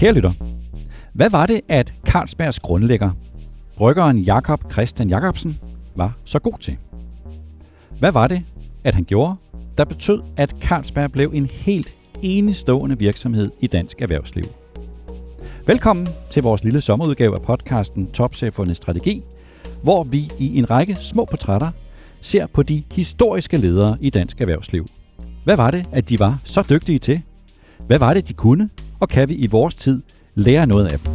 Kære lytter, hvad var det, at Carlsbergs grundlægger, bryggeren Jakob Christian Jacobsen, var så god til? Hvad var det, at han gjorde, der betød, at Carlsberg blev en helt enestående virksomhed i dansk erhvervsliv? Velkommen til vores lille sommerudgave af podcasten Topchefernes Strategi, hvor vi i en række små portrætter ser på de historiske ledere i dansk erhvervsliv. Hvad var det, at de var så dygtige til? Hvad var det, de kunne? Og kan vi i vores tid lære noget af dem?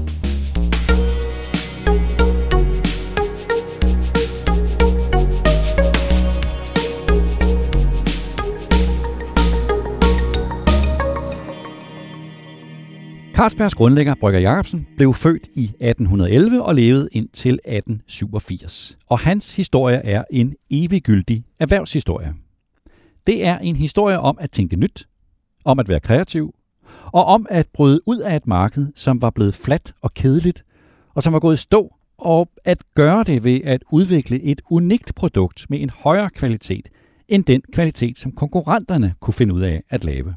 Carlsbergs grundlægger, brygger Jacobsen, blev født i 1811 og levede indtil 1887. Og hans historie er en eviggyldig erhvervshistorie. Det er en historie om at tænke nyt, om at være kreativ, og om at bryde ud af et marked, som var blevet fladt og kedeligt, og som var gået i stå, og at gøre det ved at udvikle et unikt produkt med en højere kvalitet, end den kvalitet, som konkurrenterne kunne finde ud af at lave.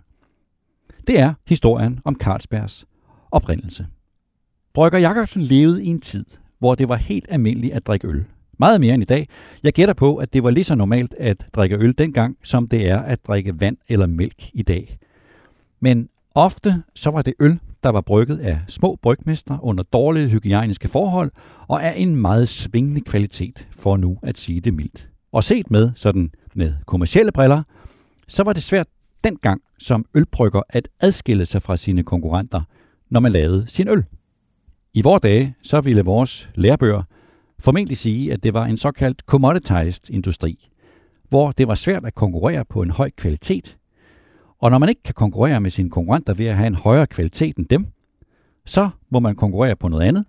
Det er historien om Carlsbergs oprindelse. Brygger Jacobsen levede i en tid, hvor det var helt almindeligt at drikke øl. Meget mere end i dag. Jeg gætter på, at det var lige så normalt at drikke øl dengang, som det er at drikke vand eller mælk i dag. Men ofte så var det øl, der var brygget af små brygmestre under dårlige hygiejniske forhold og af en meget svingende kvalitet, for nu at sige det mildt. Og set med sådan med kommercielle briller, så var det svært dengang som ølbrygger at adskille sig fra sine konkurrenter, når man lavede sin øl. I vore dage så ville vores lærebøger formentlig sige, at det var en såkaldt commoditized industri, hvor det var svært at konkurrere på en høj kvalitet. Og når man ikke kan konkurrere med sine konkurrenter ved at have en højere kvalitet end dem, så må man konkurrere på noget andet,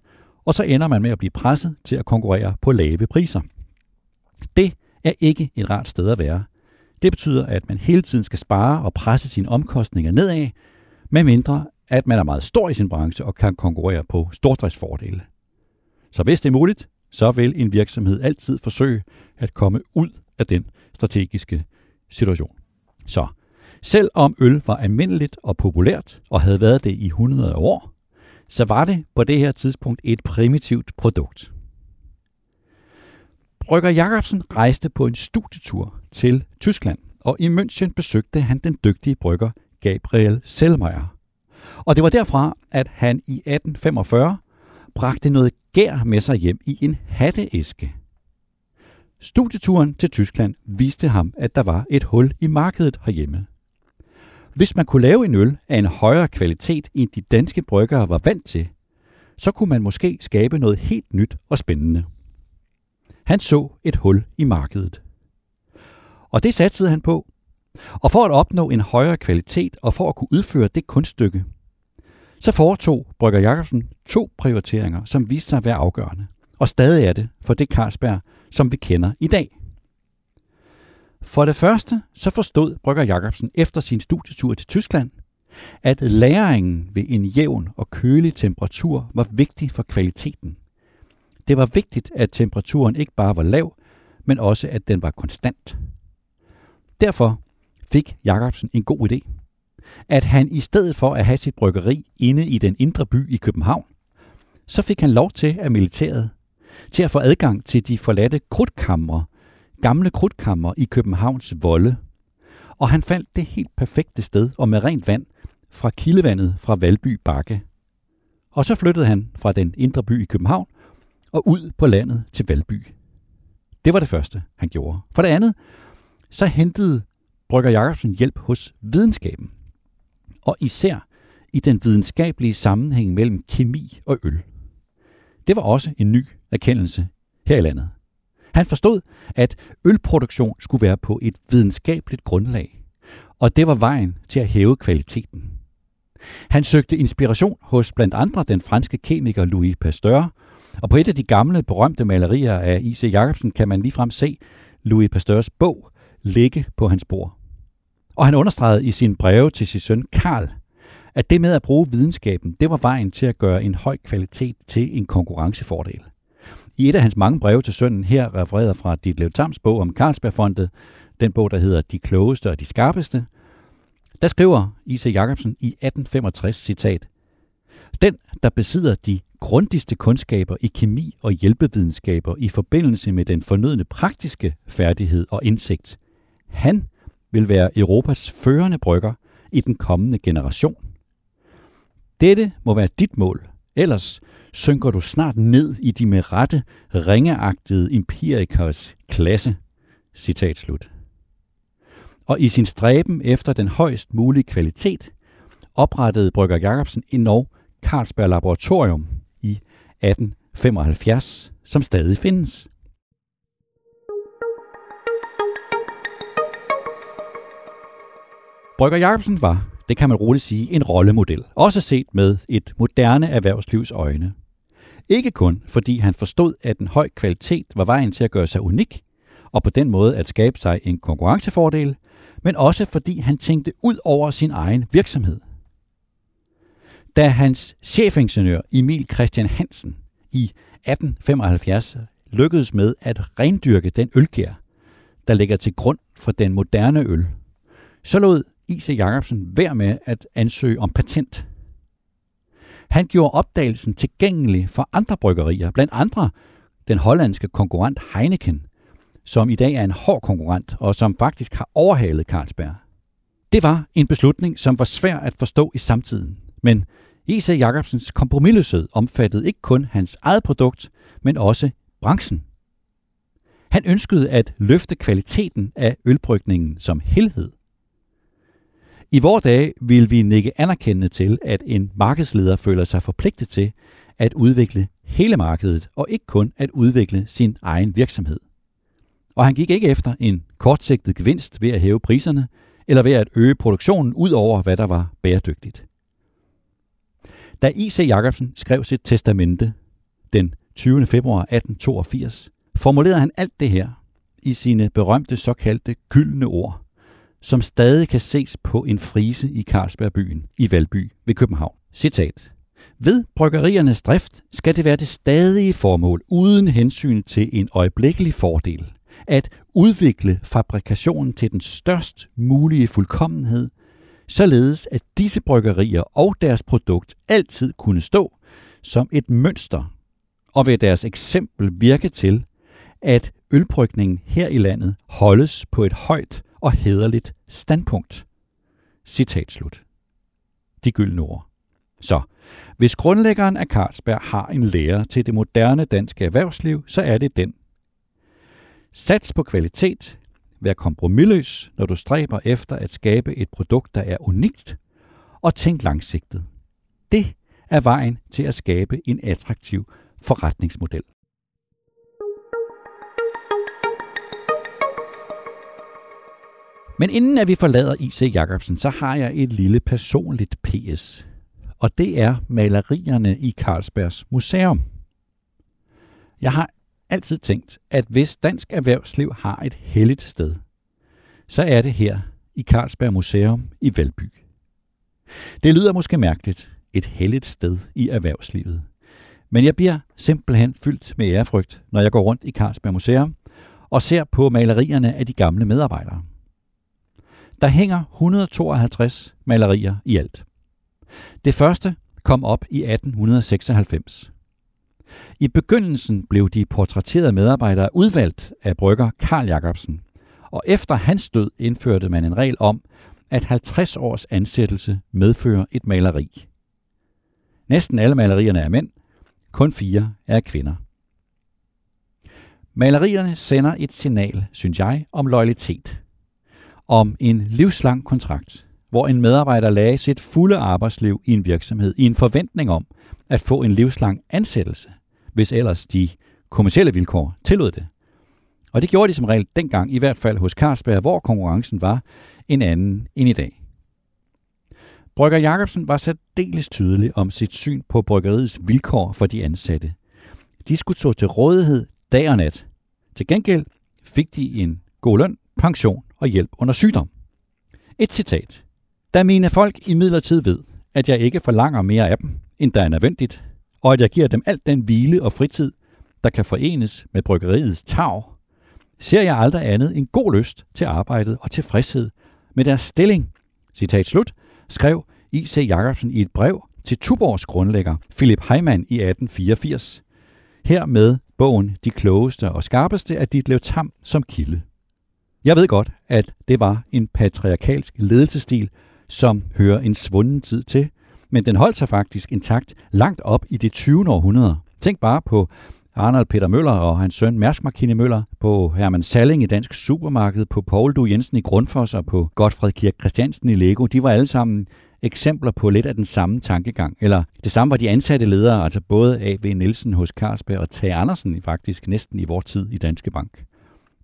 og så ender man med at blive presset til at konkurrere på lave priser. Det er ikke et rart sted at være. Det betyder, at man hele tiden skal spare og presse sine omkostninger nedad, medmindre at man er meget stor i sin branche og kan konkurrere på stordriftsfordele. Så hvis det er muligt, så vil en virksomhed altid forsøge at komme ud af den strategiske situation. Så selvom øl var almindeligt og populært og havde været det i 100 år, så var det på det her tidspunkt et primitivt produkt. Brygger Jacobsen rejste på en studietur til Tyskland, og i München besøgte han den dygtige brygger Gabriel Selmeier. Og det var derfra, at han i 1845 bragte noget gær med sig hjem i en hatteæske. Studieturen til Tyskland viste ham, at der var et hul i markedet herhjemme. Hvis man kunne lave en øl af en højere kvalitet, end de danske bryggere var vant til, så kunne man måske skabe noget helt nyt og spændende. Han så et hul i markedet. Og det satsede han på. Og for at opnå en højere kvalitet og for at kunne udføre det kunststykke, så foretog brygger Jacobsen to prioriteringer, som viste sig at være afgørende. Og stadig er det for det Carlsberg, som vi kender i dag. For det første så forstod brygger Jacobsen efter sin studietur til Tyskland, at læringen ved en jævn og kølig temperatur var vigtig for kvaliteten. Det var vigtigt, at temperaturen ikke bare var lav, men også at den var konstant. Derfor fik Jacobsen en god idé. At han i stedet for at have sit bryggeri inde i den indre by i København, så fik han lov til at militæret til at få adgang til de forladte krudtkamre, gamle krudtkamre i Københavns volde. Og han fandt det helt perfekte sted og med rent vand fra kildevandet fra Valby Bakke. Og så flyttede han fra den indre by i København og ud på landet til Valby. Det var det første, han gjorde. For det andet, så hentede brygger Jacobsen hjælp hos videnskaben. Og især i den videnskabelige sammenhæng mellem kemi og øl. Det var også en ny erkendelse her i landet. Han forstod, at ølproduktion skulle være på et videnskabeligt grundlag, og det var vejen til at hæve kvaliteten. Han søgte inspiration hos blandt andre den franske kemiker Louis Pasteur, og på et af de gamle berømte malerier af I.C. Jacobsen kan man ligefrem se Louis Pasteurs bog ligge på hans bord. Og han understregede i sine breve til sin søn Carl, at det med at bruge videnskaben, det var vejen til at gøre en høj kvalitet til en konkurrencefordel. I et af hans mange breve til sønnen her refereret fra Ditlev Thams bog om Carlsbergfondet, den bog, der hedder De klogeste og de skarpeste, der skriver I.C. Jacobsen i 1865, citat: Den, der besidder de grundigste kundskaber i kemi og hjælpevidenskaber i forbindelse med den fornødne praktiske færdighed og indsigt. Han vil være Europas førende brygger i den kommende generation. Dette må være dit mål, ellers synker du snart ned i de med rette ringeagtede empirikers klasse. Citat slut. Og i sin stræben efter den højst mulige kvalitet oprettede brygger Jacobsen endnu Carlsberg Laboratorium i 1875, som stadig findes. Brygger Jacobsen var, det kan man roligt sige, en rollemodel, også set med et moderne erhvervslivs øjne. Ikke kun fordi han forstod, at en høj kvalitet var vejen til at gøre sig unik, og på den måde at skabe sig en konkurrencefordel, men også fordi han tænkte ud over sin egen virksomhed. Da hans chefingeniør Emil Christian Hansen i 1875 lykkedes med at rendyrke den ølgær, der ligger til grund for den moderne øl, så lod I.C. Jacobsen være med at ansøge om patent. Han gjorde opdagelsen tilgængelig for andre bryggerier, blandt andre den hollandske konkurrent Heineken, som i dag er en hård konkurrent og som faktisk har overhalet Carlsberg. Det var en beslutning, som var svær at forstå i samtiden. Men I.C. Jacobsens kompromisløshed omfattede ikke kun hans eget produkt, men også branchen. Han ønskede at løfte kvaliteten af ølbrygningen som helhed. I vore dage vil vi nikke anerkendende til, at en markedsleder føler sig forpligtet til at udvikle hele markedet, og ikke kun at udvikle sin egen virksomhed. Og han gik ikke efter en kortsigtet gevinst ved at hæve priserne, eller ved at øge produktionen ud over, hvad der var bæredygtigt. Da I.C. Jacobsen skrev sit testamente den 20. februar 1882, formulerede han alt det her i sine berømte såkaldte gyldne ord, som stadig kan ses på en frise i Carlsbergbyen i Valby ved København. Citat. Ved bryggeriernes drift skal det være det stadige formål uden hensyn til en øjeblikkelig fordel at udvikle fabrikationen til den størst mulige fuldkommenhed, således at disse bryggerier og deres produkt altid kunne stå som et mønster og ved deres eksempel virke til, at ølbrygningen her i landet holdes på et højt og hæderligt standpunkt. Citat slut. De gyldne ord. Så, hvis grundlæggeren af Carlsberg har en lære til det moderne danske erhvervsliv, så er det den. Sats på kvalitet. Vær kompromisløs, når du stræber efter at skabe et produkt, der er unikt, og tænk langsigtet. Det er vejen til at skabe en attraktiv forretningsmodel. Men inden at vi forlader I.C. Jacobsen, så har jeg et lille personligt PS. Og det er malerierne i Carlsbergs Museum. Jeg har altid tænkt, at hvis dansk erhvervsliv har et helligt sted, så er det her i Carlsberg Museum i Valby. Det lyder måske mærkeligt, et helligt sted i erhvervslivet. Men jeg bliver simpelthen fyldt med ærefrygt, når jeg går rundt i Carlsberg Museum og ser på malerierne af de gamle medarbejdere. Der hænger 152 malerier i alt. Det første kom op i 1896. I begyndelsen blev de portrætterede medarbejdere udvalgt af brygger Carl Jacobsen, og efter hans død indførte man en regel om, at 50 års ansættelse medfører et maleri. Næsten alle malerierne er mænd, kun 4 er kvinder. Malerierne sender et signal, synes jeg, om loyalitet. Om en livslang kontrakt, hvor en medarbejder lagde sit fulde arbejdsliv i en virksomhed i en forventning om at få en livslang ansættelse, hvis ellers de kommercielle vilkår tillod det. Og det gjorde de som regel dengang, i hvert fald hos Carlsberg, hvor konkurrencen var en anden end i dag. Brygger Jacobsen var særdeles tydelig om sit syn på bryggeriets vilkår for de ansatte. De skulle stå til rådighed dag og nat. Til gengæld fik de en god løn, pension og hjælp under sygdom. Et citat. Da mine folk imidlertid ved, at jeg ikke forlanger mere af dem, end der er nødvendigt, og at jeg giver dem alt den hvile og fritid, der kan forenes med bryggeriets tarv, ser jeg aldrig andet end god lyst til arbejdet og tilfredshed med deres stilling. Citat slut, skrev I.C. Jacobsen i et brev til Tuborgs grundlægger Philip Heimann i 1884. Her med bogen De klogeste og skarpeste af Ditlev Tam som kilde. Jeg ved godt, at det var en patriarkalsk ledelsesstil, som hører en svunden tid til, men den holdt sig faktisk intakt langt op i det 20. århundrede. Tænk bare på Arnold Peter Møller og hans søn Mærskmarkine Møller, på Hermann Salling i Dansk Supermarked, på Poul Due Jensen i Grundfos og på Godfred Kirk Christiansen i Lego. De var alle sammen eksempler på lidt af den samme tankegang. Eller det samme var de ansatte ledere, altså både AB Nielsen hos Carlsberg og Tage Andersen faktisk næsten i vor tid i Danske Bank.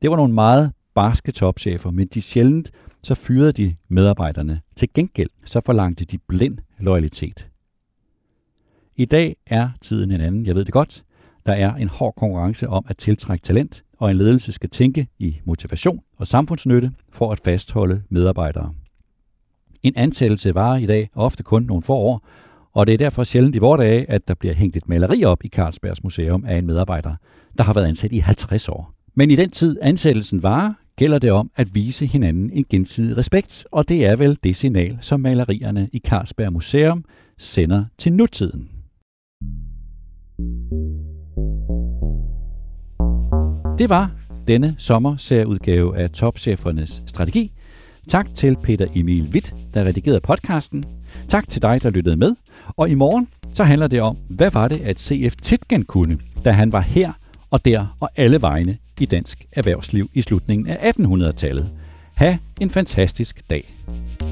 Det var nogle meget barske topchefer, men de sjældent så fyrede de medarbejderne. Til gengæld så forlangte de blind loyalitet. I dag er tiden en anden, jeg ved det godt. Der er en hård konkurrence om at tiltrække talent, og en ledelse skal tænke i motivation og samfundsnytte for at fastholde medarbejdere. En ansættelse varer i dag ofte kun nogle få år, og det er derfor sjældent i vore dage, at der bliver hængt et maleri op i Carlsbergs Museum af en medarbejder, der har været ansat i 50 år. Men i den tid ansættelsen varer, gælder det om at vise hinanden en gensidig respekt, og det er vel det signal, som malerierne i Carlsberg Museum sender til nutiden. Det var denne sommerserieudgave af Topchefernes Strategi. Tak til Peter Emil Witt, der redigerede podcasten. Tak til dig, der lyttede med. Og i morgen så handler det om, hvad var det, at CF Tidgen kunne, da han var her og der og alle vegne i dansk erhvervsliv i slutningen af 1800-tallet. Ha' en fantastisk dag.